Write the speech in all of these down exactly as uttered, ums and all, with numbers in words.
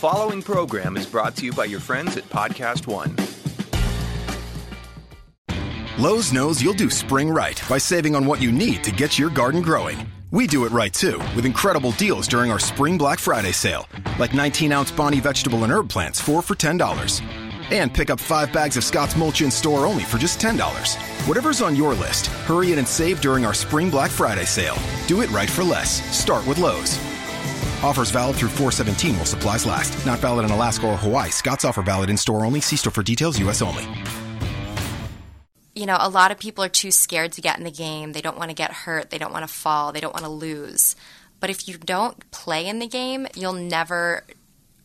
following program is brought to you by your friends at Podcast One. Lowe's knows you'll do spring right by saving on what you need to get your garden growing. We do it right, too, with incredible deals during our Spring Black Friday sale, like nineteen-ounce Bonnie vegetable and herb plants, four for ten dollars. And pick up five bags of Scott's Mulch in-store only for just ten dollars. Whatever's on your list, hurry in and save during our Spring Black Friday sale. Do it right for less. Start with Lowe's. Offers valid through four seventeen while supplies last. Not valid in Alaska or Hawaii. Scott's offer valid in-store only. See store for details. U S only. You know, a lot of people are too scared to get in the game. They don't want to get hurt. They don't want to fall. They don't want to lose. But if you don't play in the game, you'll never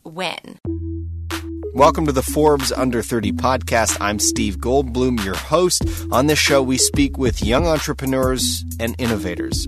win. Welcome to the Forbes Under thirty podcast. I'm Steve Goldblum, your host. On this show, we speak with young entrepreneurs and innovators.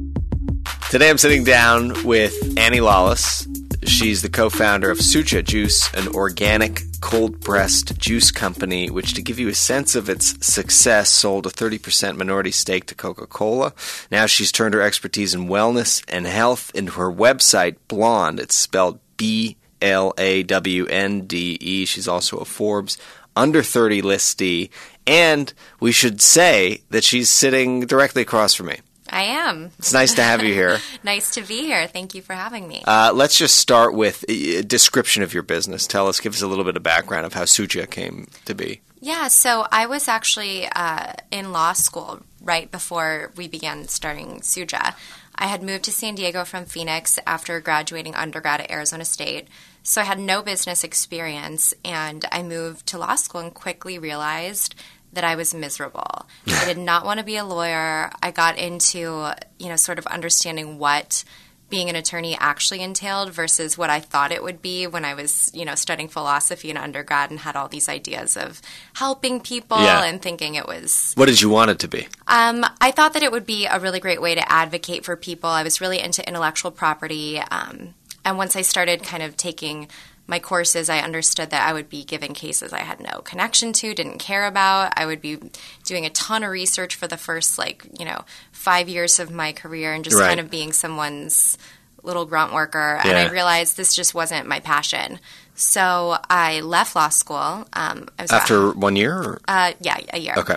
Today, I'm sitting down with Annie Lawless. She's the co-founder of Suja Juice, an organic cold-pressed juice company, which, to give you a sense of its success, sold a thirty percent minority stake to Coca-Cola. Now she's turned her expertise in wellness and health into her website, BLAWNDE. It's spelled B L A W N D E. She's also a Forbes Under thirty listee. And we should say that she's sitting directly across from me. I am. It's nice to have you here. Nice to be here. Thank you for having me. Uh, let's just start with a description of your business. Tell us, give us a little bit of background of how Suja came to be. Yeah, so I was actually uh, in law school right before we began starting Suja. I had moved to San Diego from Phoenix after graduating undergrad at Arizona State. So I had no business experience, and I moved to law school and quickly realized that I was miserable. I did not want to be a lawyer. I got into, you know, sort of understanding what being an attorney actually entailed versus what I thought it would be when I was, you know, studying philosophy in undergrad and had all these ideas of helping people yeah. and thinking it was... What did you want it to be? Um, I thought that it would be a really great way to advocate for people. I was really into intellectual property. Um, and once I started kind of taking... my courses, I understood that I would be given cases I had no connection to, didn't care about. I would be doing a ton of research for the first, like, you know, five years of my career and just right. kind of being someone's little grunt worker. Yeah. And I realized this just wasn't my passion. So I left law school. Um, I was After about, one year? Or? Uh, yeah, a year. Okay.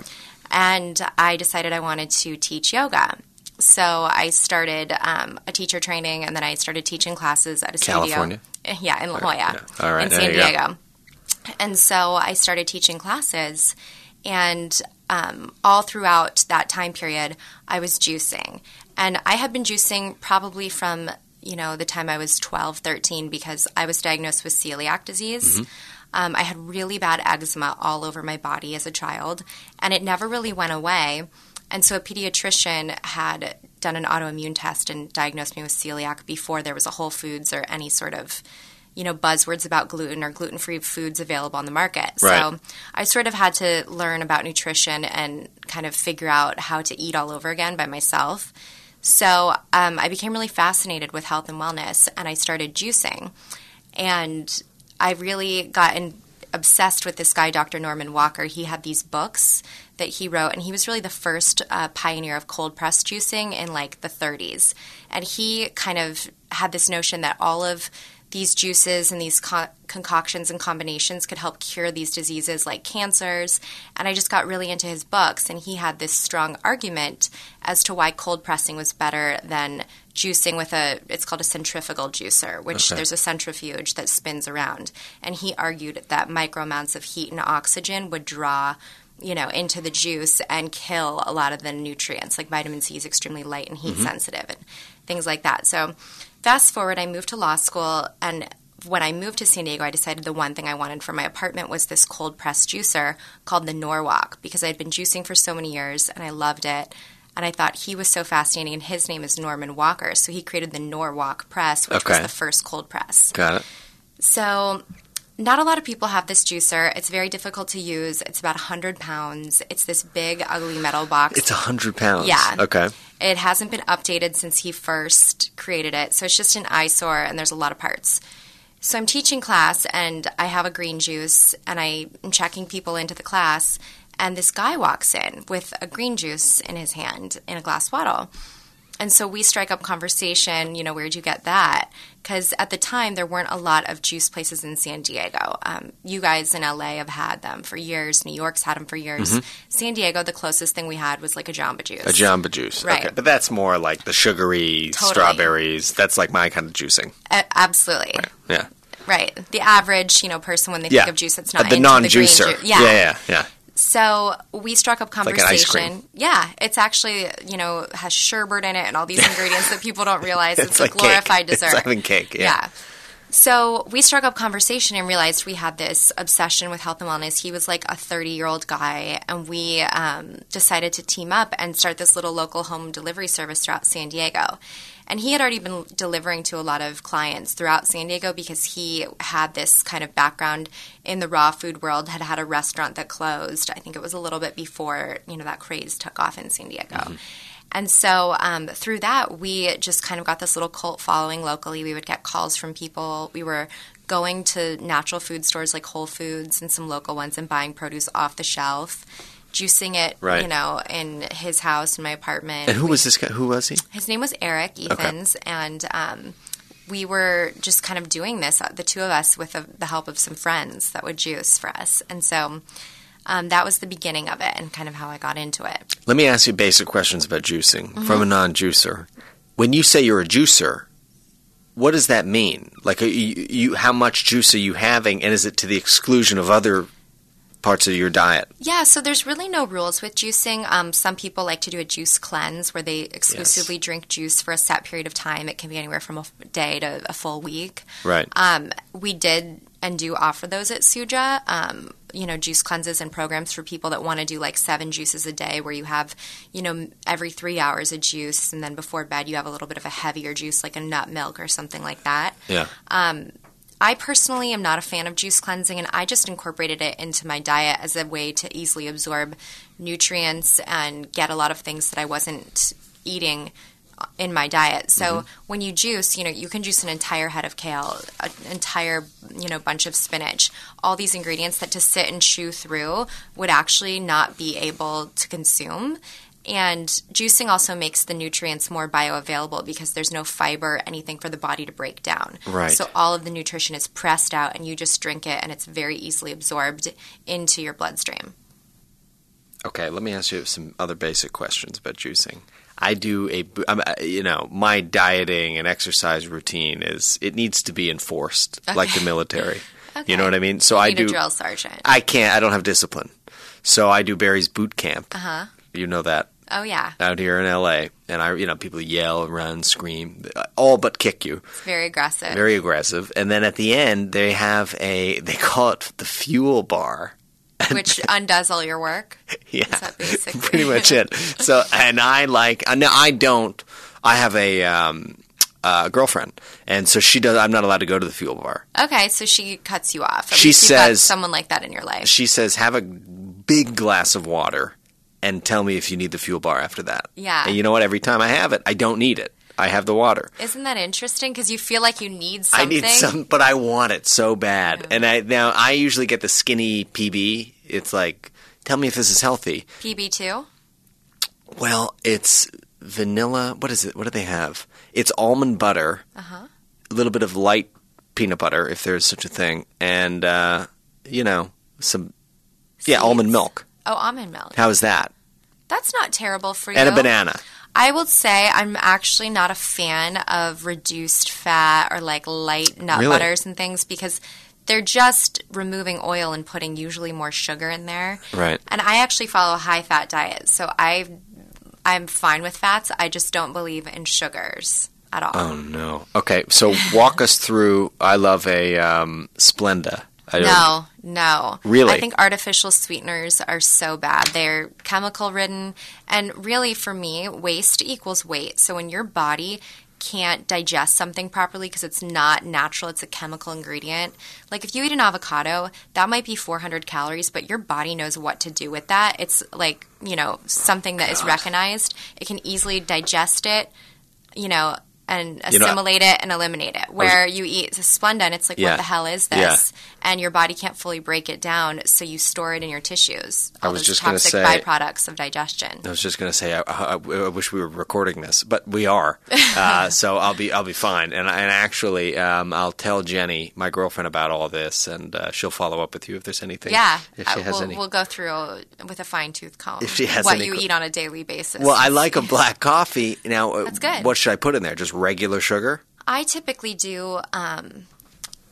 And I decided I wanted to teach yoga. So I started um, a teacher training, and then I started teaching classes at a California. studio. Yeah, in La Jolla, yeah. All right. in San Diego. And so I started teaching classes, and um, all throughout that time period, I was juicing. And I had been juicing probably from, you know, the time I was twelve, thirteen, because I was diagnosed with celiac disease. Mm-hmm. Um, I had really bad eczema all over my body as a child, and it never really went away. And so a pediatrician had done an autoimmune test and diagnosed me with celiac before there was a Whole Foods or any sort of, you know, buzzwords about gluten or gluten-free foods available on the market. Right. So I sort of had to learn about nutrition and kind of figure out how to eat all over again by myself. So um, I became really fascinated with health and wellness, and I started juicing. And I really got in, obsessed with this guy, Doctor Norman Walker. He had these books that he wrote, and he was really the first uh, pioneer of cold press juicing in like the thirties. And he kind of had this notion that all of these juices and these co- concoctions and combinations could help cure these diseases like cancers. And I just got really into his books, and he had this strong argument as to why cold pressing was better than juicing with a, it's called a centrifugal juicer, which okay. there's a centrifuge that spins around. And he argued that micro amounts of heat and oxygen would draw, you know, into the juice and kill a lot of the nutrients. Like vitamin C is extremely light and heat mm-hmm. sensitive and things like that. So fast forward, I moved to law school, and when I moved to San Diego, I decided the one thing I wanted for my apartment was this cold press juicer called the Norwalk, because I had been juicing for so many years and I loved it. And I thought he was so fascinating, and his name is Norman Walker. So he created the Norwalk press, which okay. was the first cold press. Got it. So not a lot of people have this juicer. It's very difficult to use. It's about one hundred pounds. It's this big, ugly metal box. It's one hundred pounds? Yeah. Okay. It hasn't been updated since he first created it. So it's just an eyesore, and there's a lot of parts. So I'm teaching class, and I have a green juice, and I'm checking people into the class. And this guy walks in with a green juice in his hand in a glass bottle. And so we strike up conversation, you know, where'd you get that? Because at the time, there weren't a lot of juice places in San Diego. Um, you guys in L A have had them for years. New York's had them for years. Mm-hmm. San Diego, the closest thing we had was like a Jamba Juice. A Jamba Juice. Right. Okay. But that's more like the sugary totally. Strawberries. That's like my kind of juicing. Uh, absolutely. Right. Yeah. Right. The average, you know, person when they yeah. think of juice, it's not uh, the into non-juicer. The green ju- yeah. yeah, yeah, yeah. So we struck up conversation. Like an ice cream. Yeah, it's actually, you know, has sherbet in it and all these ingredients that people don't realize. It's, it's like a glorified cake. Dessert. It's like cake, yeah. yeah. So we struck up conversation and realized we had this obsession with health and wellness. He was like a thirty-year-old guy, and we um, decided to team up and start this little local home delivery service throughout San Diego. And he had already been delivering to a lot of clients throughout San Diego because he had this kind of background in the raw food world, had had a restaurant that closed. I think it was a little bit before, you know, that craze took off in San Diego. Mm-hmm. And so um, through that, we just kind of got this little cult following locally. We would get calls from people. We were going to natural food stores like Whole Foods and some local ones and buying produce off the shelf. Juicing it, right. you know, in his house, in my apartment. And who we, was this guy? Who was he? His name was Eric Ethans, okay. and um, we were just kind of doing this, the two of us, with a, the help of some friends that would juice for us. And so um, that was the beginning of it and kind of how I got into it. Let me ask you basic questions about juicing mm-hmm. from a non-juicer. When you say you're a juicer, what does that mean? Like, are you, you, how much juice are you having, and is it to the exclusion of other parts of your diet? Yeah, so there's really no rules with juicing. Um, some people like to do a juice cleanse where they exclusively yes. drink juice for a set period of time. It can be anywhere from a day to a full week. Right. Um, we did and do offer those at Suja, um, you know, juice cleanses and programs for people that want to do like seven juices a day where you have, you know, every three hours a juice, and then before bed you have a little bit of a heavier juice like a nut milk or something like that. Yeah. Um I personally am not a fan of juice cleansing, and I just incorporated it into my diet as a way to easily absorb nutrients and get a lot of things that I wasn't eating in my diet. So mm-hmm. when you juice, you know, you can juice an entire head of kale, an entire, you know, bunch of spinach, all these ingredients that to sit and chew through would actually not be able to consume. And juicing also makes the nutrients more bioavailable because there's no fiber, anything for the body to break down. Right. So all of the nutrition is pressed out, and you just drink it, and it's very easily absorbed into your bloodstream. Okay, let me ask you some other basic questions about juicing. I do a, I'm, you know, my dieting and exercise routine is it needs to be enforced okay. like the military. Okay. You know what I mean? So you I need do. A drill sergeant. I can't. I don't have discipline. So I do Barry's boot camp. Uh huh. You know that. Oh, yeah. Out here in L A And, I, you know, people yell, run, scream, all but kick you. It's very aggressive. Very aggressive. And then at the end, they have a – they call it the fuel bar. Which undoes all your work? Yeah. Is that basically? Pretty much it. So – and I like – no, I don't – I have a um, uh, girlfriend. And so she does – I'm not allowed to go to the fuel bar. Okay. So she cuts you off. At she least says – you've got someone like that in your life. She says, have a big glass of water. And tell me if you need the fuel bar after that. Yeah. And you know what? Every time I have it, I don't need it. I have the water. Isn't that interesting? Because you feel like you need something. I need something, but I want it so bad. Mm-hmm. And I now I usually get the skinny P B. It's like, tell me if this is healthy. P B two? Well, it's vanilla. What is it? What do they have? It's almond butter. Uh-huh. A little bit of light peanut butter, if there's such a thing. And, uh, you know, some, Seeds. yeah, almond milk. Oh, almond milk. How is that? That's not terrible for you. And a banana. I will say I'm actually not a fan of reduced fat or like light nut really? butters and things because they're just removing oil and putting usually more sugar in there. Right. And I actually follow a high-fat diet, so I, I'm fine with fats. I just don't believe in sugars at all. Oh, no. Okay, so walk us through – I love a um, Splenda. No, no. Really? I think artificial sweeteners are so bad. They're chemical ridden. And really, for me, waste equals weight. So when your body can't digest something properly because it's not natural, it's a chemical ingredient. Like if you eat an avocado, that might be four hundred calories, but your body knows what to do with that. It's like, you know, something that God. is recognized. It can easily digest it, you know, and assimilate you know, it and eliminate it. Where was, you eat Splenda and it's like, yeah, what the hell is this? Yeah. And your body can't fully break it down, so you store it in your tissues. All I was those just toxic say, byproducts of digestion. I was just going to say, I, I, I wish we were recording this, but we are. uh, so I'll be I'll be fine. And, and actually, um, I'll tell Jenny, my girlfriend, about all this, and uh, she'll follow up with you if there's anything. Yeah, if she uh, has we'll, any. we'll go through with a fine tooth comb if she has what any, you eat on a daily basis. Well, I like a black coffee. Now, uh, what should I put in there? Just regular sugar? I typically do um,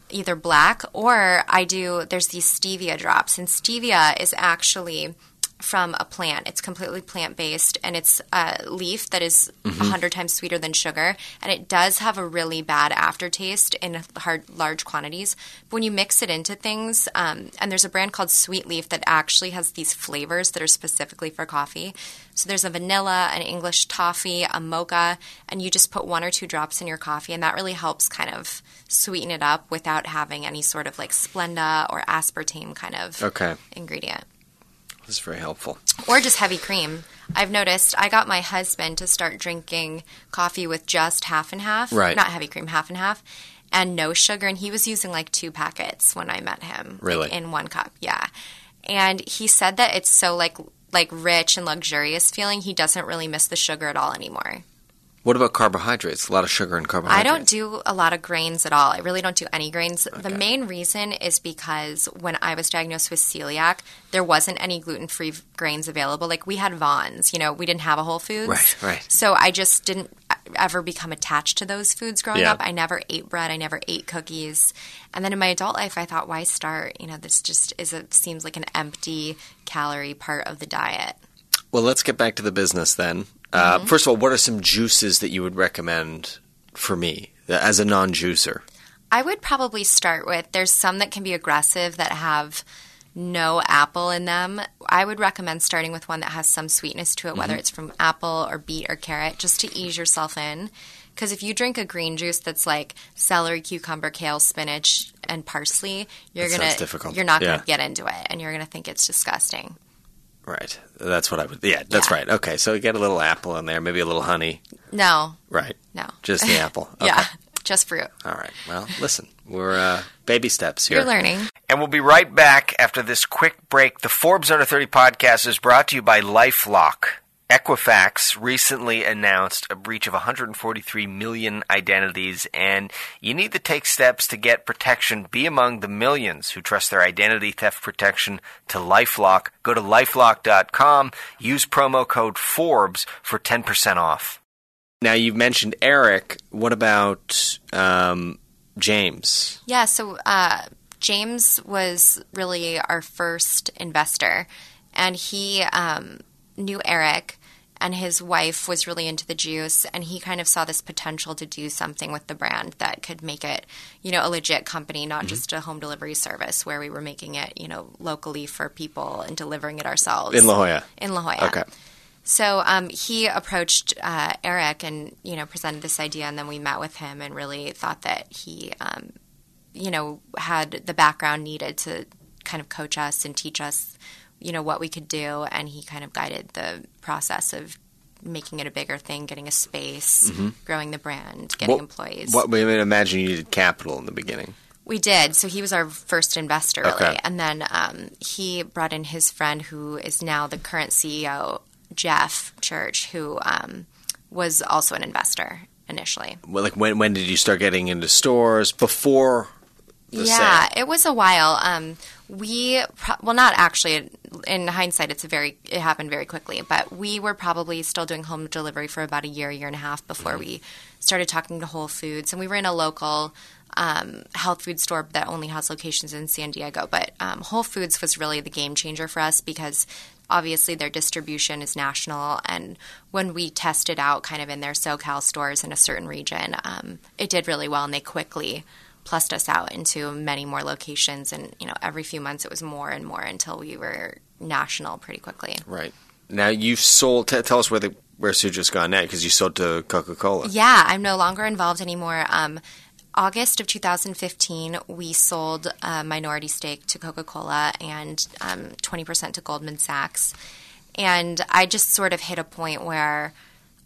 either black or I do – there's these stevia drops. And stevia is actually from a plant. It's completely plant-based, and it's a leaf that is mm-hmm. one hundred times sweeter than sugar. And it does have a really bad aftertaste in hard, large quantities. But when you mix it into things um, – and there's a brand called Sweet Leaf that actually has these flavors that are specifically for coffee. So there's a vanilla, an English toffee, a mocha, and you just put one or two drops in your coffee, and that really helps kind of sweeten it up without having any sort of like Splenda or aspartame kind of okay. ingredient. This is very helpful. Or just heavy cream. I've noticed I got my husband to start drinking coffee with just half and half. Right. Not heavy cream, half and half. And no sugar. And he was using like two packets when I met him. Really? Like in one cup. Yeah. And he said that it's so like – like rich and luxurious feeling, he doesn't really miss the sugar at all anymore. What about carbohydrates? A lot of sugar in carbohydrates. I don't do a lot of grains at all. I really don't do any grains. Okay. The main reason is because when I was diagnosed with celiac, there wasn't any gluten-free grains available. Like we had Vons, you know, we didn't have a Whole Foods. Right, right. So I just didn't ever become attached to those foods growing yeah. up. I never ate bread. I never ate cookies. And then in my adult life, I thought, why start? You know, this just is a, seems like an empty calorie part of the diet. Well, let's get back to the business then. Uh, mm-hmm. First of all, what are some juices that you would recommend for me as a non-juicer? I would probably start with, there's some that can be aggressive that have no apple in them. I would recommend starting with one that has some sweetness to it, mm-hmm. whether it's from apple or beet or carrot, just to ease yourself in. Because if you drink a green juice that's like celery, cucumber, kale, spinach, and parsley, you're gonna you're not yeah. gonna get into it, and you're gonna think it's disgusting. Right. That's what I would – yeah, that's yeah. right. Okay. So you get a little apple in there, maybe a little honey. No. Right. No. Just the apple. Okay. Yeah. Just fruit. All right. Well, listen, we're uh, baby steps here. You're learning. And we'll be right back after this quick break. The Forbes Under thirty podcast is brought to you by LifeLock. Equifax recently announced a breach of one hundred forty-three million identities, and you need to take steps to get protection. Be among the millions who trust their identity theft protection to LifeLock. Go to LifeLock dot com. Use promo code Forbes for ten percent off. Now, you've mentioned Eric. What about um, James? Yeah, so uh, James was really our first investor, and he um, knew Eric. And his wife was really into the juice, and he kind of saw this potential to do something with the brand that could make it, you know, a legit company, not mm-hmm. just a home delivery service where we were making it, you know, locally for people and delivering it ourselves. In La Jolla. In La Jolla. Okay. So um, he approached uh, Eric and, you know, presented this idea, and then we met with him and really thought that he, um, you know, had the background needed to kind of coach us and teach us, you know, what we could do, and he kind of guided the process of making it a bigger thing, getting a space, mm-hmm. growing the brand, getting what, employees. What, I mean, imagine you needed capital in the beginning. We did. So he was our first investor, really. Okay. And then um, he brought in his friend who is now the current C E O, Jeff Church, who um, was also an investor initially. Well, like when, when did you start getting into stores? Before the Yeah, sale? It was a while. Um, we pro- – well, not actually – in hindsight, it's a very it happened very quickly, but we were probably still doing home delivery for about a year, year and a half before mm-hmm. we started talking to Whole Foods. And we were in a local um, health food store that only has locations in San Diego. But um, Whole Foods was really the game changer for us because obviously their distribution is national. And when we tested out kind of in their SoCal stores in a certain region, um, it did really well, and they quickly plussed us out into many more locations. And, you know, every few months it was more and more until we were national pretty quickly. Right. Now you've sold t- – tell us where the where Suja's gone now, because you sold to Coca-Cola. Yeah, I'm no longer involved anymore. Um, August of two thousand fifteen, we sold a minority stake to Coca-Cola and um, twenty percent to Goldman Sachs. And I just sort of hit a point where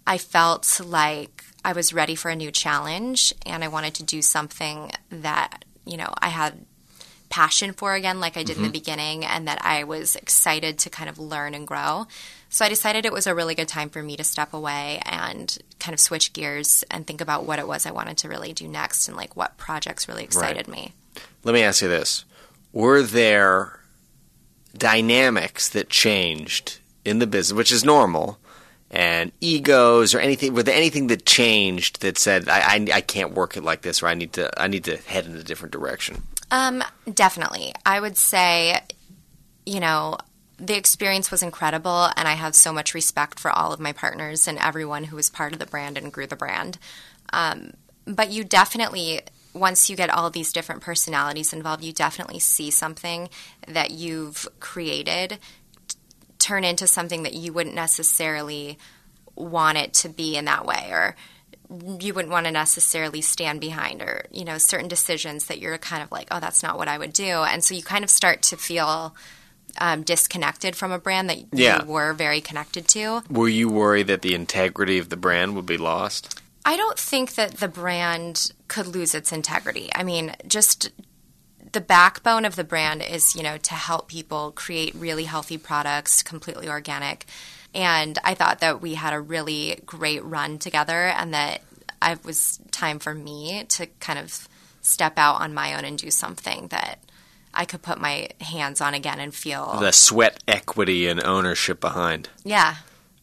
I felt like I was ready for a new challenge, and I wanted to do something that, you know, I had passion for again, like I did mm-hmm. in the beginning, and that I was excited to kind of learn and grow. So I decided it was a really good time for me to step away and kind of switch gears and think about what it was I wanted to really do next and like what projects really excited right. me. Let me ask you this. Were there dynamics that changed in the business, which is normal, and egos or anything? Was there anything that changed that said, I, I, I can't work it like this, or I need to I need to head in a different direction? Um, definitely. I would say, you know, the experience was incredible, and I have so much respect for all of my partners and everyone who was part of the brand and grew the brand. Um, but you definitely, once you get all these different personalities involved, you definitely see something that you've created turn into something that you wouldn't necessarily want it to be in that way, or you wouldn't want to necessarily stand behind, or, you know, certain decisions that you're kind of like, oh, that's not what I would do. And so you kind of start to feel um, disconnected from a brand that yeah. you were very connected to. Were you worried that the integrity of the brand would be lost? I don't think that the brand could lose its integrity. I mean, just the backbone of the brand is, you know, to help people create really healthy products, completely organic. And I thought that we had a really great run together, and that it was time for me to kind of step out on my own and do something that I could put my hands on again and feel the sweat equity and ownership behind. Yeah.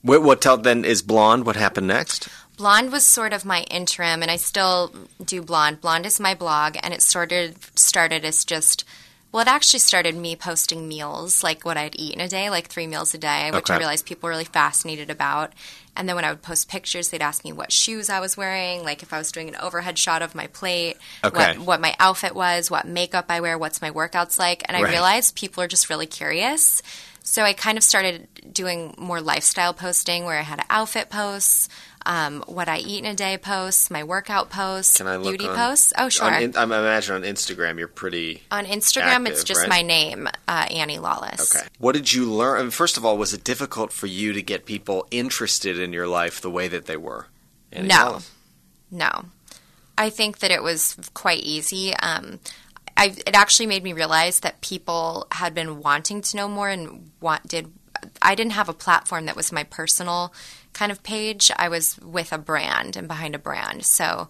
What, what tell, then is BLAWNDE? What happened next? BLAWNDE was sort of my interim, and I still do BLAWNDE. BLAWNDE is my blog, and it sort of started as just – well, it actually started me posting meals, like what I'd eat in a day, like three meals a day, which okay. I realized people were really fascinated about. And then when I would post pictures, they'd ask me what shoes I was wearing, like if I was doing an overhead shot of my plate, okay. what, what my outfit was, what makeup I wear, what's my workouts like. And I right. realized people are just really curious. So I kind of started doing more lifestyle posting where I had outfit posts, Um, what I eat in a day posts, my workout posts, Can I look beauty on, posts. Oh, sure. I I'm, I'm imagine on Instagram you're pretty On Instagram, active, it's just right? my name, uh, Annie Lawless. Okay. What did you learn? I mean, first of all, was it difficult for you to get people interested in your life the way that they were? Annie no. Lawless. No. I think that it was quite easy. Um, I, it actually made me realize that people had been wanting to know more and want, did. I didn't have a platform that was my personal kind of page. I was with a brand and behind a brand. So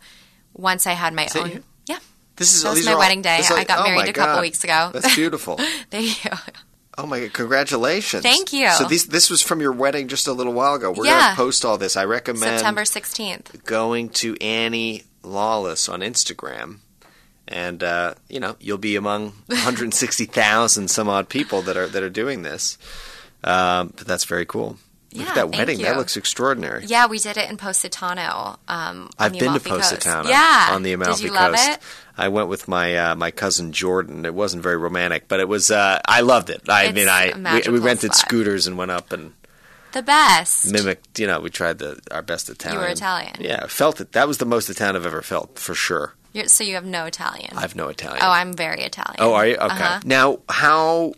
once I had my is own, yeah, this is that was my wedding all, day. Like, I got oh married a couple God. weeks ago. That's beautiful. Thank you. Oh my God! Congratulations. Thank you. So this this was from your wedding just a little while ago. We're yeah. going to post all this. I recommend September sixteenth going to Annie Lawless on Instagram. And, uh, you know, you'll be among one hundred sixty thousand some odd people that are, that are doing this. Um, but that's very cool. Look yeah, at that wedding. You. That looks extraordinary. Yeah, we did it in Positano. Um, I've been Amalfi to Positano Coast. Yeah. on the Amalfi Coast. Did you love Coast. it? I went with my uh, my cousin Jordan. It wasn't very romantic, but it was. Uh, I loved it. I it's mean, I we, we rented spot. scooters and went up and the best mimicked. You know, we tried the our best Italian. You were Italian. Yeah, felt it. That was the most Italian I've ever felt for sure. You're, so you have no Italian. I have no Italian. Oh, I'm very Italian. Oh, are you? Okay. Uh-huh. Now, how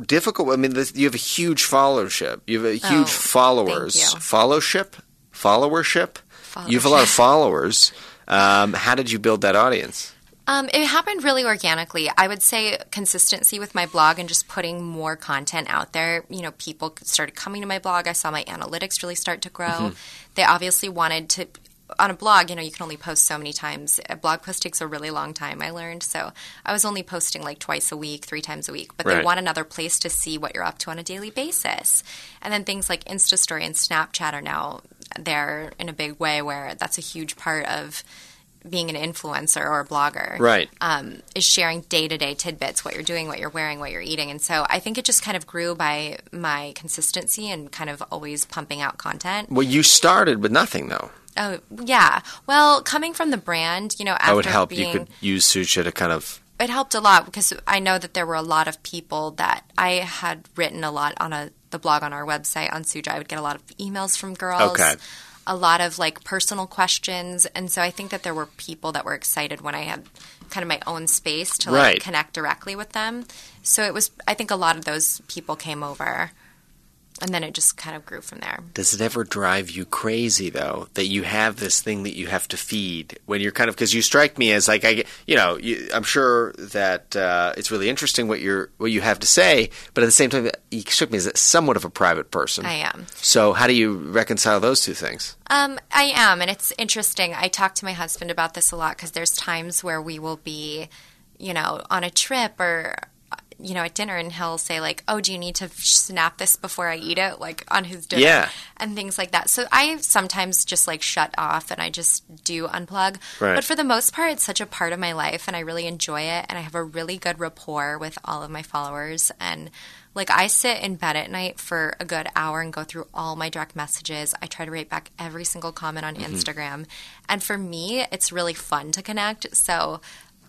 difficult. I mean, this, you have a huge followership. You have a huge oh, followers. Followship? Followership? Followership. You have a lot of followers. Um, how did you build that audience? Um, it happened really organically. I would say consistency with my blog and just putting more content out there. You know, people started coming to my blog. I saw my analytics really start to grow. Mm-hmm. They obviously wanted to. On a blog, you know, you can only post so many times. A blog post takes a really long time, I learned. So I was only posting like twice a week, three times a week. But right. they want another place to see what you're up to on a daily basis. And then things like Insta Story and Snapchat are now there in a big way, where that's a huge part of being an influencer or a blogger. Right. Um, is sharing day-to-day tidbits, what you're doing, what you're wearing, what you're eating. And so I think it just kind of grew by my consistency and kind of always pumping out content. Well, you started with nothing, though. Oh, yeah. Well, coming from the brand, you know, after I would help being, you could use Suja to kind of – it helped a lot, because I know that there were a lot of people that I had written a lot on a the blog on our website on Suja. I would get a lot of emails from girls. Okay. A lot of like personal questions. And so I think that there were people that were excited when I had kind of my own space to like right. connect directly with them. So it was – I think a lot of those people came over. And then it just kind of grew from there. Does it ever drive you crazy, though, that you have this thing that you have to feed when you're kind of – because you strike me as like I – you know, you, I'm sure that uh, it's really interesting what you're what you have to say, but at the same time, you struck me as somewhat of a private person. I am. So how do you reconcile those two things? Um, I am, and it's interesting. I talk to my husband about this a lot because there's times where we will be, you know, on a trip or – you know, at dinner, and he'll say like, oh, do you need to snap this before I eat it? Like on his dinner yeah. and things like that. So I sometimes just like shut off and I just do unplug. Right. But for the most part, it's such a part of my life and I really enjoy it. And I have a really good rapport with all of my followers. And like I sit in bed at night for a good hour and go through all my direct messages. I try to write back every single comment on mm-hmm. Instagram. And for me, it's really fun to connect. So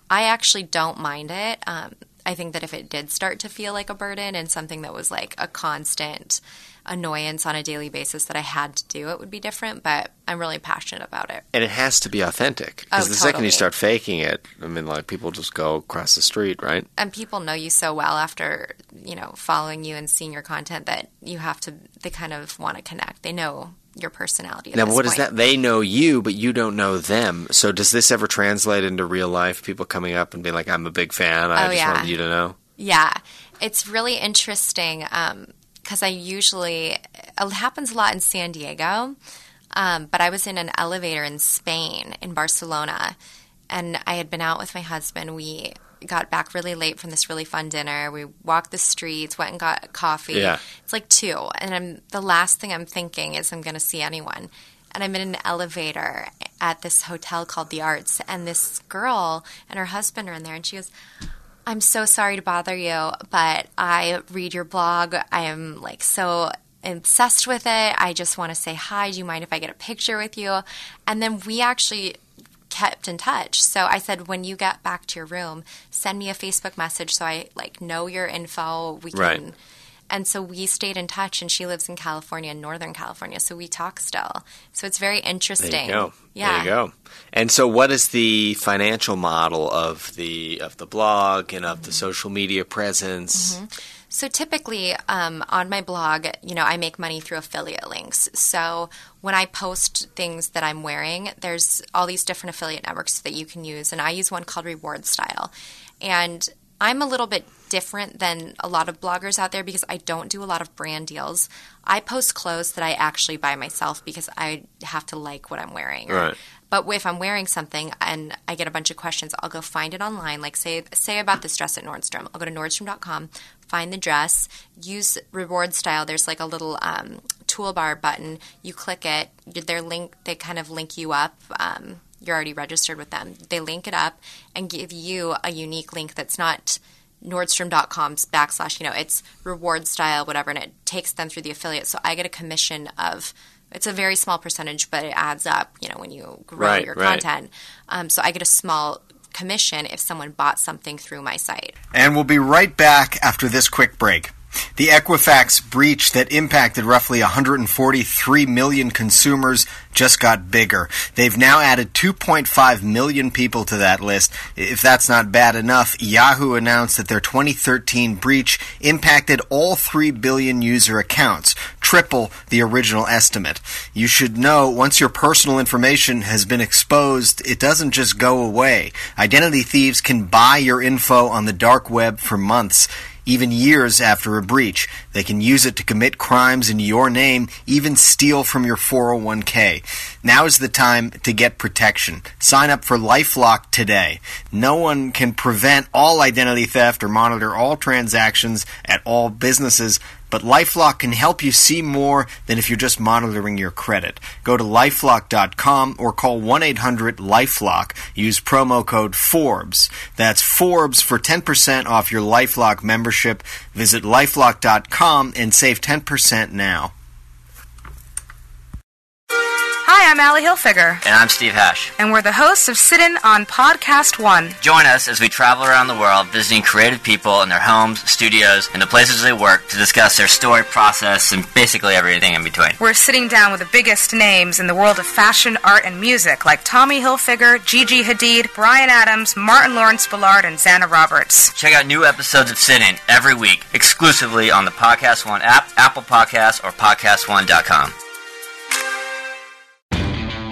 I actually don't mind it. Um, I think that if it did start to feel like a burden and something that was like a constant annoyance on a daily basis that I had to do, it would be different. But I'm really passionate about it. And it has to be authentic. Because oh, the totally. second you start faking it, I mean, like people just go across the street, right? And people know you so well after, you know, following you and seeing your content that you have to – they kind of want to connect. They know your personality. Now, what is that? They know you, but you don't know them. So does this ever translate into real life? People coming up and being like, I'm a big fan. I oh, just yeah. wanted you to know. Yeah. It's really interesting because um, I usually – it happens a lot in San Diego, um, but I was in an elevator in Spain, in Barcelona, and I had been out with my husband. We – got back really late from this really fun dinner. We walked the streets, went and got coffee. Yeah. It's like two. And I'm the last thing I'm thinking is I'm going to see anyone. And I'm in an elevator at this hotel called The Arts. And this girl and her husband are in there. And she goes, I'm so sorry to bother you, but I read your blog. I am like so obsessed with it. I just want to say hi. Do you mind if I get a picture with you? And then we actually – kept in touch. So I said, when you get back to your room, send me a Facebook message so I like know your info. We can, right. And so we stayed in touch, and she lives in California, Northern California, so we talk still. So it's very interesting. There you go. Yeah. There you go. And so what is the financial model of the of the blog and of mm-hmm. the social media presence? Mm-hmm. So typically um, on my blog, you know, I make money through affiliate links. So when I post things that I'm wearing, there's all these different affiliate networks that you can use. And I use one called RewardStyle. And I'm a little bit different than a lot of bloggers out there because I don't do a lot of brand deals. I post clothes that I actually buy myself because I have to like what I'm wearing. Right. But if I'm wearing something and I get a bunch of questions, I'll go find it online. Like say say about this dress at Nordstrom. I'll go to Nordstrom dot com, find the dress, use RewardStyle. There's like a little um, toolbar button. You click it. They're link, they kind of link you up. Um, you're already registered with them. They link it up and give you a unique link that's not – Nordstrom dot com backslash, you know, it's RewardStyle, whatever, and it takes them through the affiliate. So I get a commission of, it's a very small percentage, but it adds up, you know, when you grow right, your right. content. Um, so I get a small commission if someone bought something through my site. And we'll be right back after this quick break. The Equifax breach that impacted roughly one hundred forty-three million consumers just got bigger. They've now added two point five million people to that list. If that's not bad enough, Yahoo announced that their twenty thirteen breach impacted all three billion user accounts, triple the original estimate. You should know once your personal information has been exposed, it doesn't just go away. Identity thieves can buy your info on the dark web for months, even years after a breach. They can use it to commit crimes in your name, even steal from your four oh one k. Now is the time to get protection. Sign up for LifeLock today. No one can prevent all identity theft or monitor all transactions at all businesses, but LifeLock can help you see more than if you're just monitoring your credit. Go to LifeLock dot com or call one eight hundred LifeLock. Use promo code Forbes. That's Forbes for ten percent off your LifeLock membership. Visit LifeLock dot com and save ten percent now. Hi, I'm Allie Hilfiger. And I'm Steve Hesh. And we're the hosts of Sit-In on Podcast One. Join us as we travel around the world visiting creative people in their homes, studios, and the places they work to discuss their story, process, and basically everything in between. We're sitting down with the biggest names in the world of fashion, art, and music, like Tommy Hilfiger, Gigi Hadid, Brian Adams, Martin Lawrence Ballard, and Zana Roberts. Check out new episodes of Sit-In every week, exclusively on the Podcast One app, Apple Podcasts, or podcast one dot com.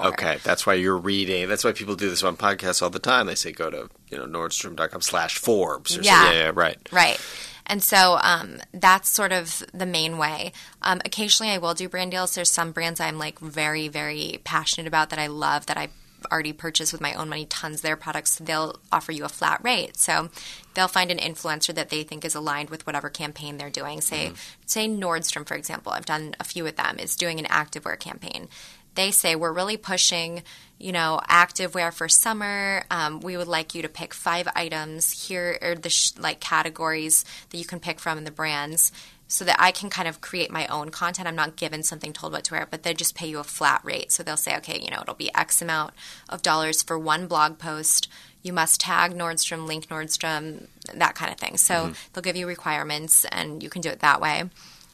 Okay, that's why you're reading. That's why people do this on podcasts all the time. They say go to, you know, Nordstrom dot com slash Forbes. Or yeah. yeah, yeah, right. Right. And so um, that's sort of the main way. Um, occasionally I will do brand deals. There's some brands I'm like very, very passionate about that I love that I already purchased with my own money, tons of their products. They'll offer you a flat rate. So they'll find an influencer that they think is aligned with whatever campaign they're doing. Say, mm-hmm. say Nordstrom, for example. I've done a few with them. It's doing an activewear campaign. They say, we're really pushing, you know, activewear for summer. Um, we would like you to pick five items here, or the sh- like categories that you can pick from in the brands, so that I can kind of create my own content. I'm not given something told what to wear, but they just pay you a flat rate. So they'll say, okay, you know, it'll be X amount of dollars for one blog post. You must tag Nordstrom, link Nordstrom, that kind of thing. So mm-hmm. they'll give you requirements, and you can do it that way.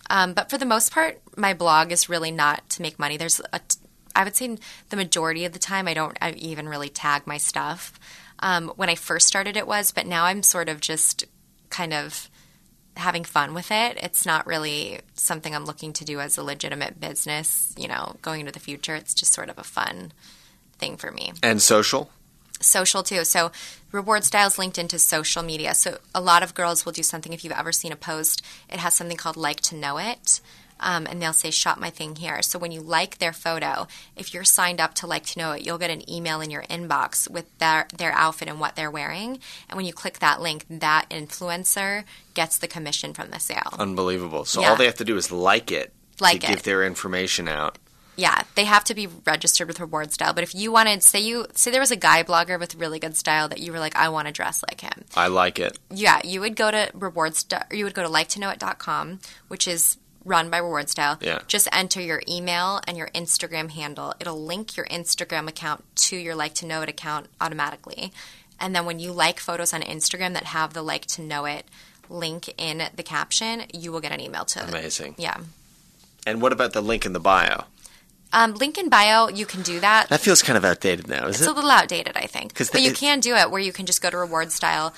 Um, but for the most part, my blog is really not to make money. There's a t- I would say the majority of the time I don't I even really tag my stuff. Um, when I first started it was, but now I'm sort of just kind of having fun with it. It's not really something I'm looking to do as a legitimate business, you know, going into the future. It's just sort of a fun thing for me. And social? Social too. So RewardStyle is linked into social media. So a lot of girls will do something. If you've ever seen a post, it has something called Like to Know It. Um, and they'll say, shop my thing here. So when you like their photo, if you're signed up to Like to Know It, you'll get an email in your inbox with their, their outfit and what they're wearing. And when you click that link, that influencer gets the commission from the sale. Unbelievable. So yeah. all they have to do is like it like to it. give their information out. Yeah, they have to be registered with RewardStyle. But if you wanted, say you say there was a guy blogger with really good style that you were like, I want to dress like him. I like it. Yeah, you would go to RewardStyle. You would go to like to know it dot com, which is run by RewardStyle. Yeah. Just enter your email and your Instagram handle. It'll link your Instagram account to your Like to Know It account automatically. And then when you like photos on Instagram that have the Like to Know It link in the caption, you will get an email to it. Amazing. Yeah. And what about the link in the bio? Um, link in bio, you can do that. That feels kind of outdated now, is it's it? It's a little outdated, I think. But the, you it, can do it where you can just go to RewardStyle,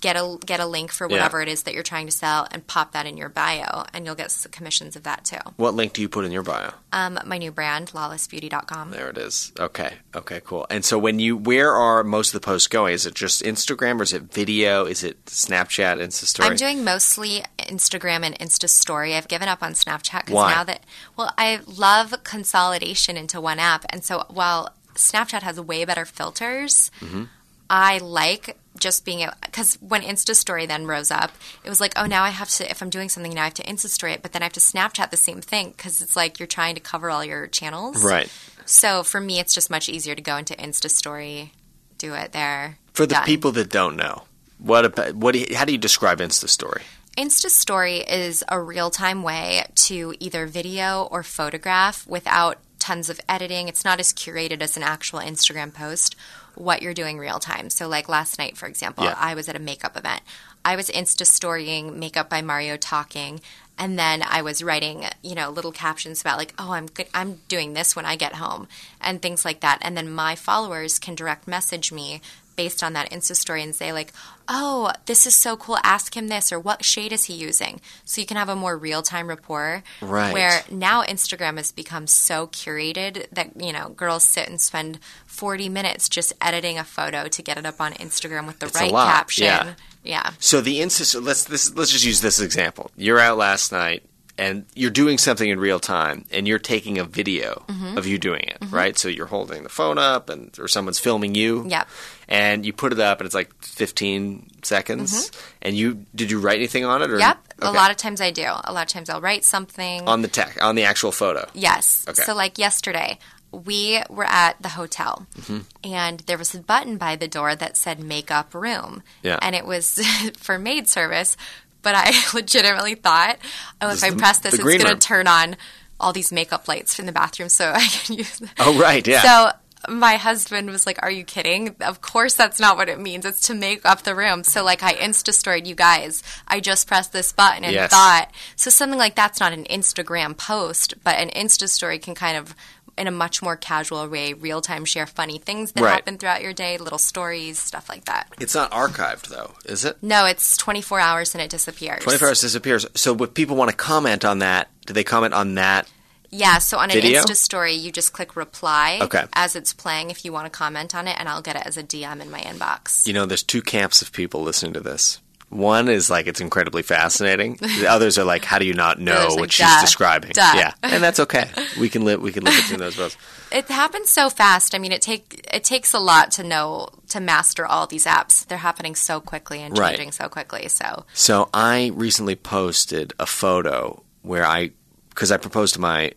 get a get a link for whatever yeah. it is that you're trying to sell, and pop that in your bio, and you'll get commissions of that too. What link do you put in your bio? Um, my new brand, lawless beauty dot com. There it is. Okay. Okay, cool. And so when you – where are most of the posts going? Is it just Instagram, or is it video? Is it Snapchat, Insta Story? I'm doing mostly Instagram and Insta Story. I've given up on Snapchat because now that – well, I love consolidation into one app. And so while Snapchat has way better filters, mm-hmm. I like – just being – because when Insta Story then rose up, it was like, oh, now I have to – if I'm doing something, now I have to Insta Story it, but then I have to Snapchat the same thing because it's like you're trying to cover all your channels. Right. So for me, it's just much easier to go into Insta Story, do it there. For the done. people that don't know, what about, what do you, how do you describe Insta Story? Insta Story is a real-time way to either video or photograph without tons of editing. It's not as curated as an actual Instagram post. What you're doing real time. So like last night, for example, yeah. I was at a makeup event. I was Insta Storying Makeup by Mario talking, and then I was writing, you know, little captions about like, oh, I'm good. I'm doing this when I get home and things like that. And then my followers can direct message me based on that Insta Story and say like, oh, this is so cool. Ask him this, or what shade is he using? So you can have a more real-time rapport. Right. Where now Instagram has become so curated that, you know, girls sit and spend forty minutes just editing a photo to get it up on Instagram with the it's right a lot. caption. Yeah. yeah. So the Insta – let's this, let's just use this example. You're out last night. and you're doing something in real time, and you're taking a video mm-hmm. of you doing it, mm-hmm. right? So you're holding the phone up, and or someone's filming you. Yep. And you put it up, and it's like fifteen seconds. Mm-hmm. And you did you write anything on it? Or? Yep. Okay. A lot of times I do. A lot of times I'll write something. On the tech, on the actual photo. Yes. Okay. So like yesterday, we were at the hotel, mm-hmm. and there was a button by the door that said makeup room. Yeah. And it was for maid service. But I legitimately thought, oh, this if I the, press this, it's going to turn on all these makeup lights in the bathroom so I can use them. Oh, right, yeah. So my husband was like, are you kidding? Of course that's not what it means. It's to make up the room. So, like, I Insta-storied you guys. I just pressed this button and yes. thought. So something like that's not an Instagram post, but an Insta-story can kind of, in a much more casual way, real-time share funny things that right. happen throughout your day, little stories, stuff like that. It's not archived, though, is it? No, it's twenty-four hours and it disappears. twenty-four hours disappears. So if people want to comment on that, do they comment on that Yeah, so on an video? Insta story, you just click reply okay. as it's playing if you want to comment on it, and I'll get it as a D M in my inbox. You know, there's two camps of people listening to this. One is like, it's incredibly fascinating. The others are like, how do you not know what like, she's duh, describing? Duh. Yeah, and that's okay. We can live. We can live between those both. It happens so fast. I mean, it take it takes a lot to know to master all these apps. They're happening so quickly and changing right. so quickly. So, so I recently posted a photo where I, because I proposed to my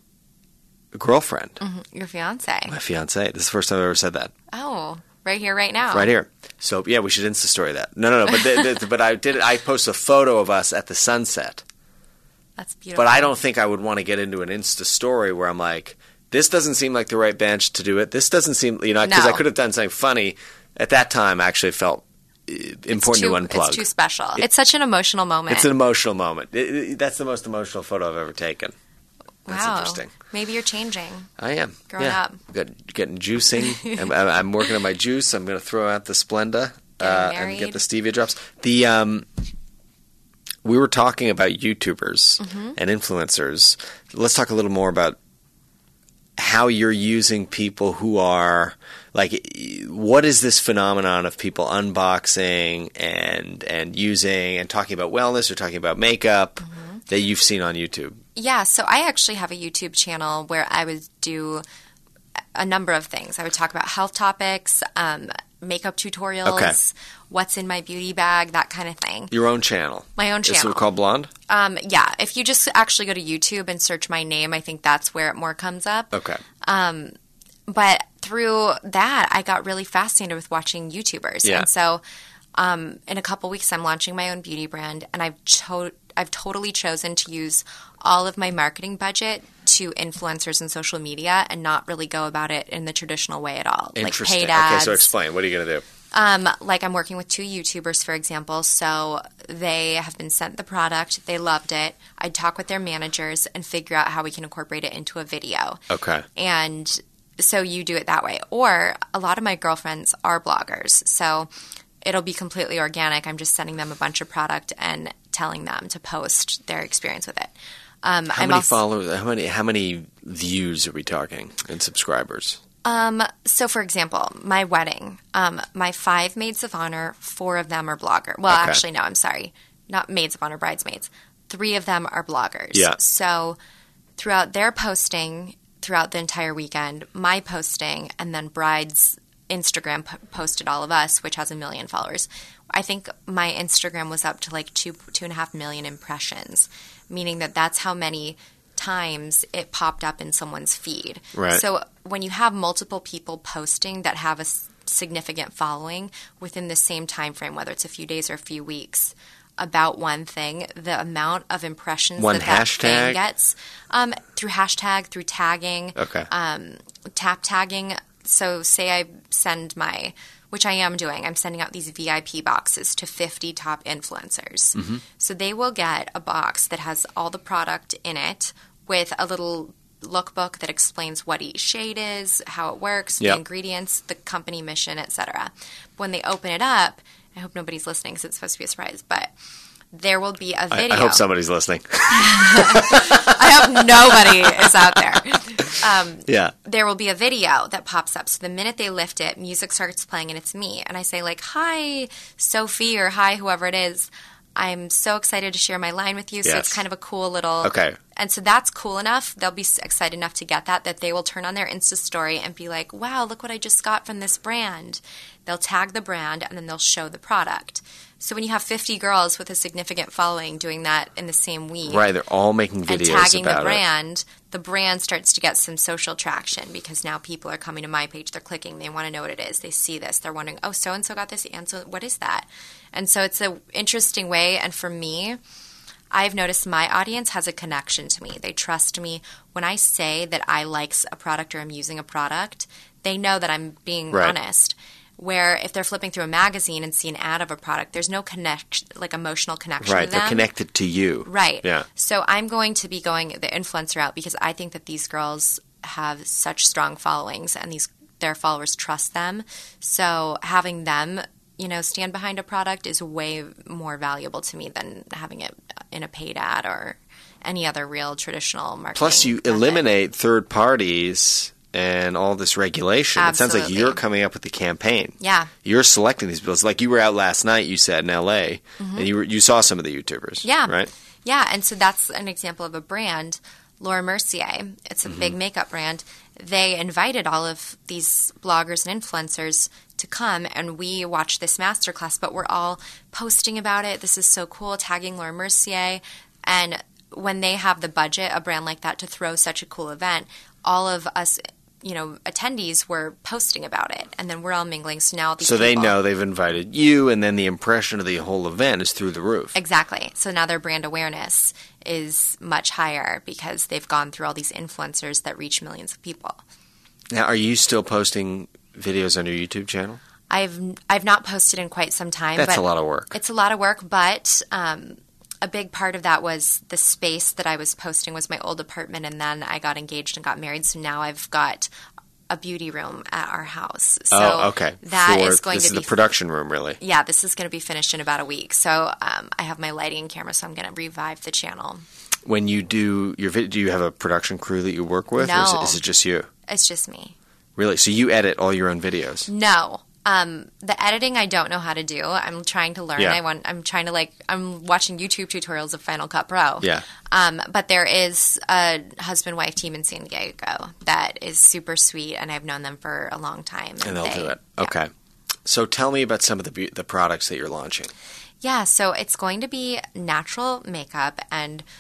girlfriend, mm-hmm. your fiance, my fiance. This is the first time I've ever said that. Oh. Right here, right now. Right here. So, yeah, we should Insta-story that. No, no, no. But the, the, but I did. I posted a photo of us at the sunset. That's beautiful. But I don't think I would want to get into an Insta-story where I'm like, this doesn't seem like the right bench to do it. This doesn't seem – you know, because no. I could have done something funny. At that time, I actually felt important too, to unplug. It's too special. It, it's such an emotional moment. It's an emotional moment. It, it, that's the most emotional photo I've ever taken. That's wow. interesting. Maybe you're changing. I am. Growing yeah. up. Got, getting juicing. I'm, I'm working on my juice. I'm going to throw out the Splenda uh, and get the stevia drops. The um, we were talking about YouTubers mm-hmm. and influencers. Let's talk a little more about how you're using people who are like, what is this phenomenon of people unboxing and and using and talking about wellness or talking about makeup mm-hmm. that you've seen on YouTube? Yeah, so I actually have a YouTube channel where I would do a number of things. I would talk about health topics, um, makeup tutorials, okay. what's in my beauty bag, that kind of thing. Your own channel. My own channel. Is it called BLAWNDE? Um, yeah. If you just actually go to YouTube and search my name, I think that's where it more comes up. Okay. Um, but through that, I got really fascinated with watching YouTubers. Yeah. And so um, in a couple weeks, I'm launching my own beauty brand, and I've cho- I've totally chosen to use – all of my marketing budget to influencers and social media and not really go about it in the traditional way at all. Interesting. Like paid ads. Okay, so explain. What are you going to do? Um, like I'm working with two YouTubers, for example. So they have been sent the product. They loved it. I'd talk with their managers and figure out how we can incorporate it into a video. Okay. And so you do it that way. Or a lot of my girlfriends are bloggers. So it'll be completely organic. I'm just sending them a bunch of product and telling them to post their experience with it. Um, how I'm many also, followers? How many? How many views are we talking and subscribers? Um, so, for example, my wedding, um, my five maids of honor, four of them are bloggers. Well, okay. actually, no, I'm sorry, not maids of honor, bridesmaids. Three of them are bloggers. Yeah. So, throughout their posting, throughout the entire weekend, my posting, and then brides' Instagram po- posted all of us, which has a million followers. I think my Instagram was up to like two two and a half million impressions, meaning that that's how many times it popped up in someone's feed. Right. So when you have multiple people posting that have a significant following within the same time frame, whether it's a few days or a few weeks, about one thing, the amount of impressions one that hashtag. That thing gets um, through hashtag, through tagging, okay. um, tap tagging. So say I send my – which I am doing. I'm sending out these V I P boxes to fifty top influencers. Mm-hmm. So they will get a box that has all the product in it with a little lookbook that explains what each shade is, how it works, yep. the ingredients, the company mission, et cetera. When they open it up, I hope nobody's listening because it's supposed to be a surprise, but there will be a video. I, I hope somebody's listening. I hope nobody is out there. Um, yeah. There will be a video that pops up. So the minute they lift it, music starts playing and it's me. And I say like, hi, Sophie, or hi, whoever it is. I'm so excited to share my line with you. So yes. It's kind of a cool little – okay. And so that's cool enough. They'll be excited enough to get that, that they will turn on their Insta story and be like, wow, look what I just got from this brand. They'll tag the brand and then they'll show the product. So when you have fifty girls with a significant following doing that in the same week. Right. They're all making videos about it. And tagging the brand, the brand starts to get some social traction because now people are coming to my page. They're clicking. They want to know what it is. They see this. They're wondering, oh, so-and-so got this. And so what is that? And so it's an interesting way. And for me, I've noticed my audience has a connection to me. They trust me. When I say that I like a product or I'm using a product, they know that I'm being right. honest. Where if they're flipping through a magazine and see an ad of a product, there's no connection, like emotional connection right. to them. Right, they're connected to you. Right. Yeah. So I'm going to be going the influencer route because I think that these girls have such strong followings and these their followers trust them. So having them – you know, stand behind a product is way more valuable to me than having it in a paid ad or any other real traditional marketing. Plus, you method. eliminate third parties and all this regulation. Absolutely. It sounds like you're coming up with the campaign. Yeah. You're selecting these bills. Like you were out last night, you said, in L A, mm-hmm. and you were, you saw some of the YouTubers. Yeah. Right? Yeah. And so that's an example of a brand, Laura Mercier. It's a mm-hmm. big makeup brand. They invited all of these bloggers and influencers to come, and we watched this masterclass, but we're all posting about it. This is so cool, tagging Laura Mercier. And when they have the budget, a brand like that, to throw such a cool event, all of us, you know, attendees were posting about it, and then we're all mingling. So now these So people, they know they've invited you, and then the impression of the whole event is through the roof. Exactly. So now their brand awareness is much higher because they've gone through all these influencers that reach millions of people. Now, are you still posting videos on your YouTube channel? I've I've not posted in quite some time. That's but a lot of work. It's a lot of work, but um, a big part of that was the space that I was posting was my old apartment, and then I got engaged and got married, so now I've got a beauty room at our house. So oh, okay. That For, is going this to is be the production room, really. Yeah, this is going to be finished in about a week. So um, I have my lighting camera, so I'm going to revive the channel. When you do your video, do you have a production crew that you work with, no. or is it, is it just you? It's just me. Really? So you edit all your own videos? No. Um, the editing I don't know how to do. I'm trying to learn. Yeah. I want, I'm trying to like – I'm watching YouTube tutorials of Final Cut Pro. Yeah. Um, but there is a husband-wife team in San Diego that is super sweet, and I've known them for a long time. And, and they'll they, do it. Yeah. Okay. So tell me about some of the be- the products that you're launching. Yeah. So it's going to be natural makeup, and –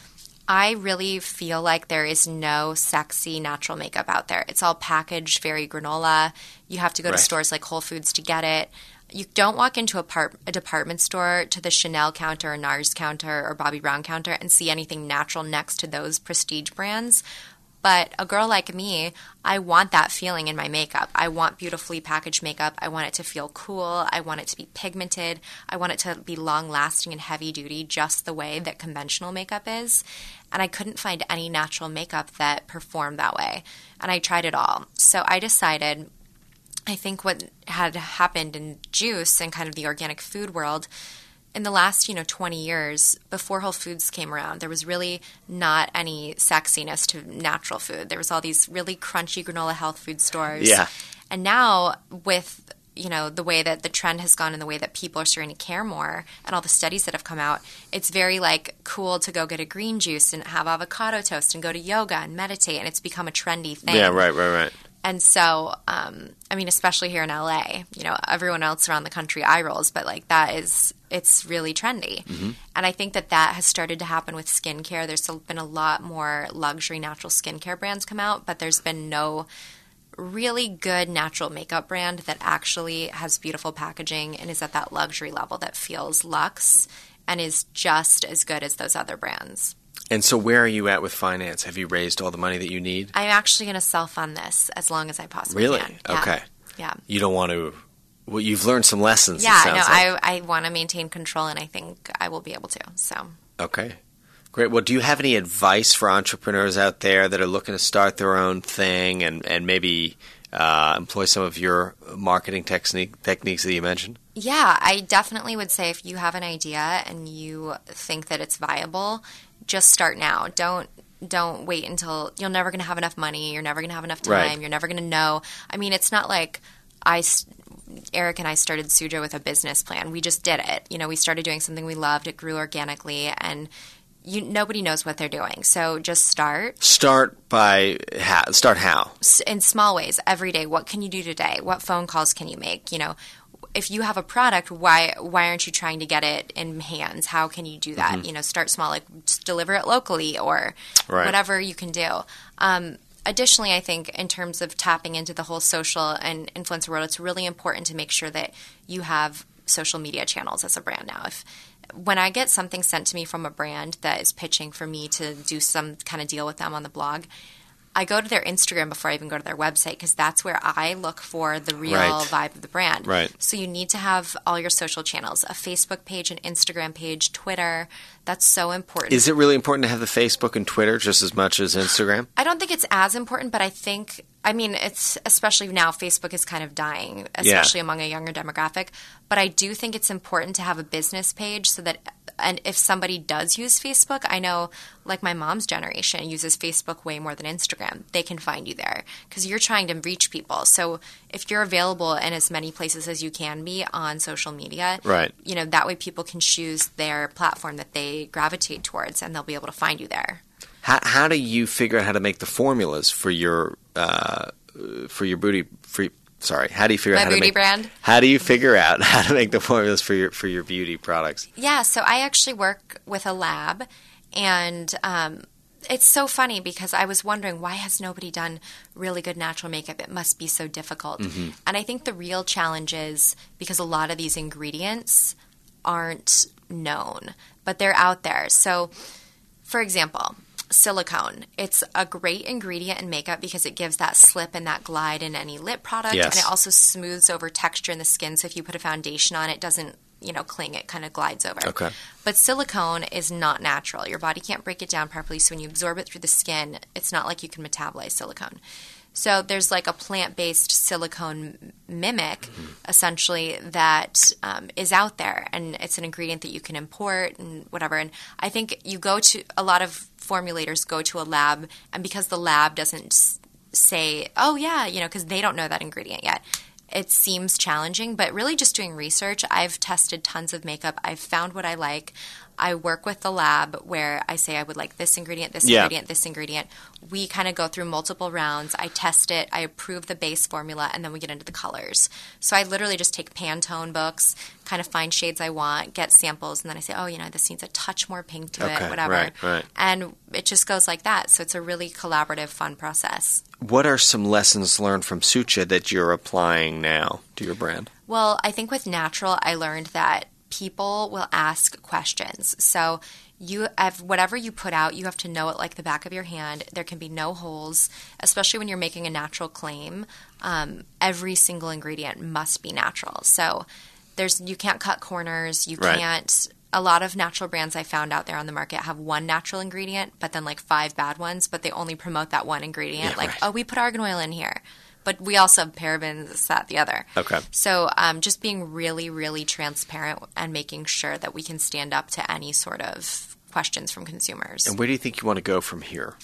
I really feel like there is no sexy natural makeup out there. It's all packaged, very granola. You have to go right. to stores like Whole Foods to get it. You don't walk into a, part, a department store to the Chanel counter or NARS counter or Bobbi Brown counter and see anything natural next to those prestige brands. But a girl like me, I want that feeling in my makeup. I want beautifully packaged makeup. I want it to feel cool. I want it to be pigmented. I want it to be long-lasting and heavy-duty just the way that conventional makeup is. And I couldn't find any natural makeup that performed that way. And I tried it all. So I decided, I think what had happened in juice and kind of the organic food world in the last, you know, twenty years, before Whole Foods came around, there was really not any sexiness to natural food. There was all these really crunchy granola health food stores. Yeah. And now with, you know, the way that the trend has gone and the way that people are starting to care more and all the studies that have come out, it's very, like, cool to go get a green juice and have avocado toast and go to yoga and meditate, and it's become a trendy thing. Yeah, right, right, right. And so, um, I mean, especially here in L A, you know, everyone else around the country eye rolls, but like that is, it's really trendy. Mm-hmm. And I think that that has started to happen with skincare. There's been a lot more luxury natural skincare brands come out, but there's been no really good natural makeup brand that actually has beautiful packaging and is at that luxury level that feels luxe and is just as good as those other brands. And so where are you at with finance? Have you raised all the money that you need? I'm actually going to self-fund this as long as I possibly really? can. Really? Yeah. Okay. Yeah. You don't want to – well, you've learned some lessons, yeah, it sounds no, like. I, I want to maintain control, and I think I will be able to. So. Okay. Great. Well, do you have any advice for entrepreneurs out there that are looking to start their own thing and, and maybe uh, employ some of your marketing technique, techniques that you mentioned? Yeah. I definitely would say if you have an idea and you think that it's viable – just start now. Don't don't wait until – you're never going to have enough money. You're never going to have enough time. Right. You're never going to know. I mean, it's not like I Eric and I started Suja with a business plan. We just did it. You know, we started doing something we loved. It grew organically, and you, nobody knows what they're doing. So just start. Start by how, start how? In small ways, every day. What can you do today? What phone calls can you make? You know, if you have a product, why why aren't you trying to get it in hands? How can you do that? Mm-hmm. You know, start small, like just deliver it locally or right. whatever you can do. Um, additionally, I think in terms of tapping into the whole social and influencer world, it's really important to make sure that you have social media channels as a brand now. If when I get something sent to me from a brand that is pitching for me to do some kind of deal with them on the blog, I go to their Instagram before I even go to their website because that's where I look for the real right. vibe of the brand. Right. So you need to have all your social channels, a Facebook page, an Instagram page, Twitter. That's so important. Is it really important to have the Facebook and Twitter just as much as Instagram? I don't think it's as important, but I think – I mean, it's especially now Facebook is kind of dying, especially yeah. among a younger demographic. But I do think it's important to have a business page so that – and if somebody does use Facebook, I know like my mom's generation uses Facebook way more than Instagram. They can find you there because you're trying to reach people. So if you're available in as many places as you can be on social media, right. you know, that way people can choose their platform that they gravitate towards and they'll be able to find you there. How, how do you figure out how to make the formulas for your uh, for your booty free? Sorry. How do you figure My out how to make, brand? How do you figure out how to make the formulas for your for your beauty products? Yeah, so I actually work with a lab, and um, it's so funny because I was wondering why has nobody done really good natural makeup? It must be so difficult. Mm-hmm. And I think the real challenge is because a lot of these ingredients aren't known, but they're out there. So, for example, silicone. It's a great ingredient in makeup because it gives that slip and that glide in any lip product. Yes. And it also smooths over texture in the skin. So if you put a foundation on, it doesn't, you know, cling. It kind of glides over. Okay. But silicone is not natural. Your body can't break it down properly. So when you absorb it through the skin, it's not like you can metabolize silicone. So there's like a plant-based silicone mimic, mm-hmm. essentially, that um, is out there. And it's an ingredient that you can import and whatever. And I think you go to – a lot of formulators go to a lab, and because the lab doesn't say, oh, yeah, you know, because they don't know that ingredient yet, it seems challenging. But really just doing research, I've tested tons of makeup. I've found what I like. I work with the lab where I say I would like this ingredient, this yeah. ingredient, this ingredient. We kind of go through multiple rounds. I test it. I approve the base formula, and then we get into the colors. So I literally just take Pantone books, kind of find shades I want, get samples, and then I say, oh, you know, this needs a touch more pink to okay, it, whatever. Right, right. And it just goes like that. So it's a really collaborative, fun process. What are some lessons learned from Suja that you're applying now to your brand? Well, I think with natural, I learned that people will ask questions. So you have, whatever you put out, you have to know it like the back of your hand. There can be no holes, especially when you're making a natural claim. Um, every single ingredient must be natural. So there's you can't cut corners. You right. can't – a lot of natural brands I found out there on the market have one natural ingredient but then like five bad ones, but they only promote that one ingredient. Yeah, like, right. oh, we put argan oil in here. But we also have parabens, this, that, the other. Okay. So um, just being really, really transparent and making sure that we can stand up to any sort of questions from consumers. And where do you think you want to go from here?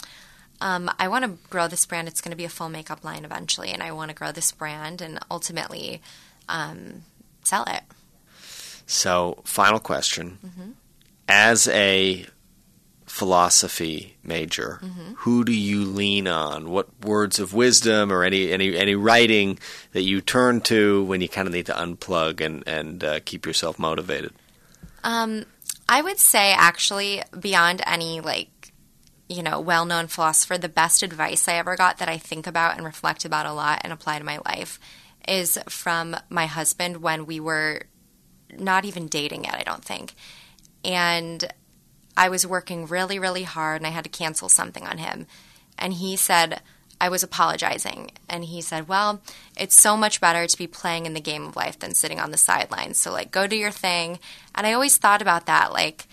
Um, I want to grow this brand. It's going to be a full makeup line eventually, and I want to grow this brand and ultimately um, sell it. So final question. Mm-hmm. As a philosophy major, mm-hmm. who do you lean on? What words of wisdom or any, any, any writing that you turn to when you kind of need to unplug and, and uh, keep yourself motivated? Um, I would say actually beyond any like, you know, well-known philosopher, the best advice I ever got that I think about and reflect about a lot and apply to my life is from my husband when we were not even dating yet, I don't think. And I was working really, really hard, and I had to cancel something on him. And he said, I was apologizing. And he said, well, it's so much better to be playing in the game of life than sitting on the sidelines. So, like, go do your thing. And I always thought about that. Like,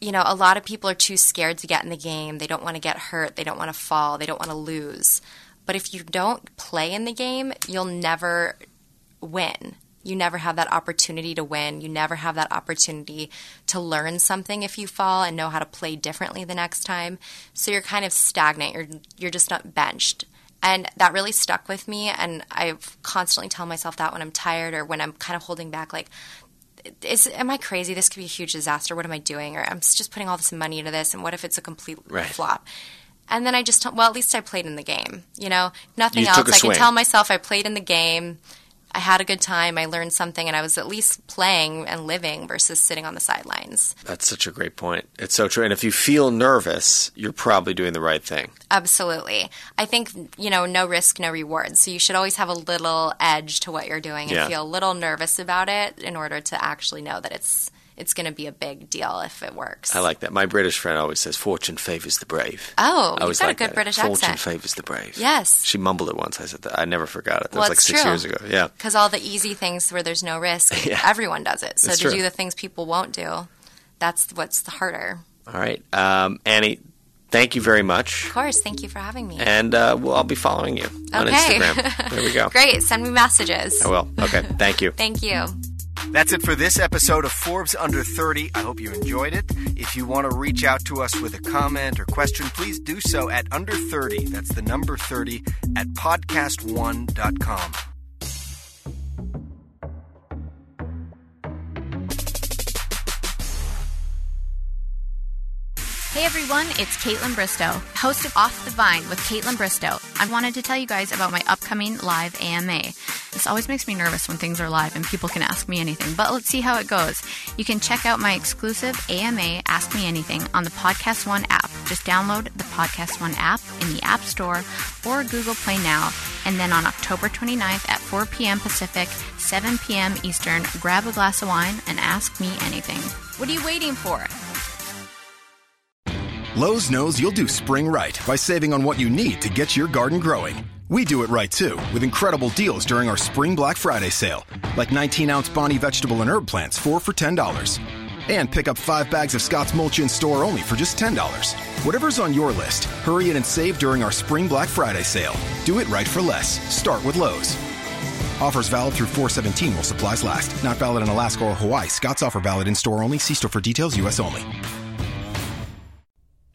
you know, a lot of people are too scared to get in the game. They don't want to get hurt. They don't want to fall. They don't want to lose. But if you don't play in the game, you'll never win. You never have that opportunity to win. You never have that opportunity to learn something if you fall and know how to play differently the next time. So you're kind of stagnant. You're you're just not benched. And that really stuck with me, and I constantly tell myself that when I'm tired or when I'm kind of holding back, like, is, am I crazy? This could be a huge disaster. What am I doing? Or I'm just putting all this money into this, and what if it's a complete right. flop? And then I just – well, at least I played in the game, you know. Nothing you else. I swing. Can tell myself I played in the game. I had a good time. I learned something, and I was at least playing and living versus sitting on the sidelines. That's such a great point. It's so true. And if you feel nervous, you're probably doing the right thing. Absolutely. I think, you know, no risk, no reward. So you should always have a little edge to what you're doing and yeah. feel a little nervous about it in order to actually know that it's – it's going to be a big deal if it works. I like that. My British friend always says, "Fortune favours the brave." Oh, you've got like a good that. British Fortune accent. Fortune favours the brave. Yes. She mumbled it once. I said that. I never forgot it. That well, was like six true. years ago. Yeah. Because all the easy things where there's no risk, yeah. everyone does it. So it's to true. do the things people won't do, that's what's the harder. All right. Um, Annie, thank you very much. Of course. Thank you for having me. And uh, well, I'll be following you okay. on Instagram. There we go. Great. Send me messages. I will. Okay. Thank you. Thank you. That's it for this episode of Forbes Under thirty. I hope you enjoyed it. If you want to reach out to us with a comment or question, please do so at under thirty. That's the number thirty at podcast one dot com. Hey everyone, it's Caitlin Bristow, host of Off the Vine with Caitlin Bristow. I wanted to tell you guys about my upcoming live A M A. This always makes me nervous when things are live and people can ask me anything, but let's see how it goes. You can check out my exclusive A M A Ask Me Anything on the Podcast One app. Just download the Podcast One app in the App Store or Google Play now. And then on October twenty-ninth at four p.m. Pacific, seven p.m. Eastern, grab a glass of wine and ask me anything. What are you waiting for? Lowe's knows you'll do spring right by saving on what you need to get your garden growing. We do it right, too, with incredible deals during our Spring Black Friday sale, like nineteen-ounce Bonnie vegetable and herb plants, four for ten dollars. And pick up five bags of Scott's Mulch in-store only for just ten dollars. Whatever's on your list, hurry in and save during our Spring Black Friday sale. Do it right for less. Start with Lowe's. Offers valid through four seventeen while supplies last. Not valid in Alaska or Hawaii. Scott's offer valid in-store only. See store for details. U S only.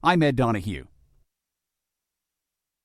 I'm Ed Donahue.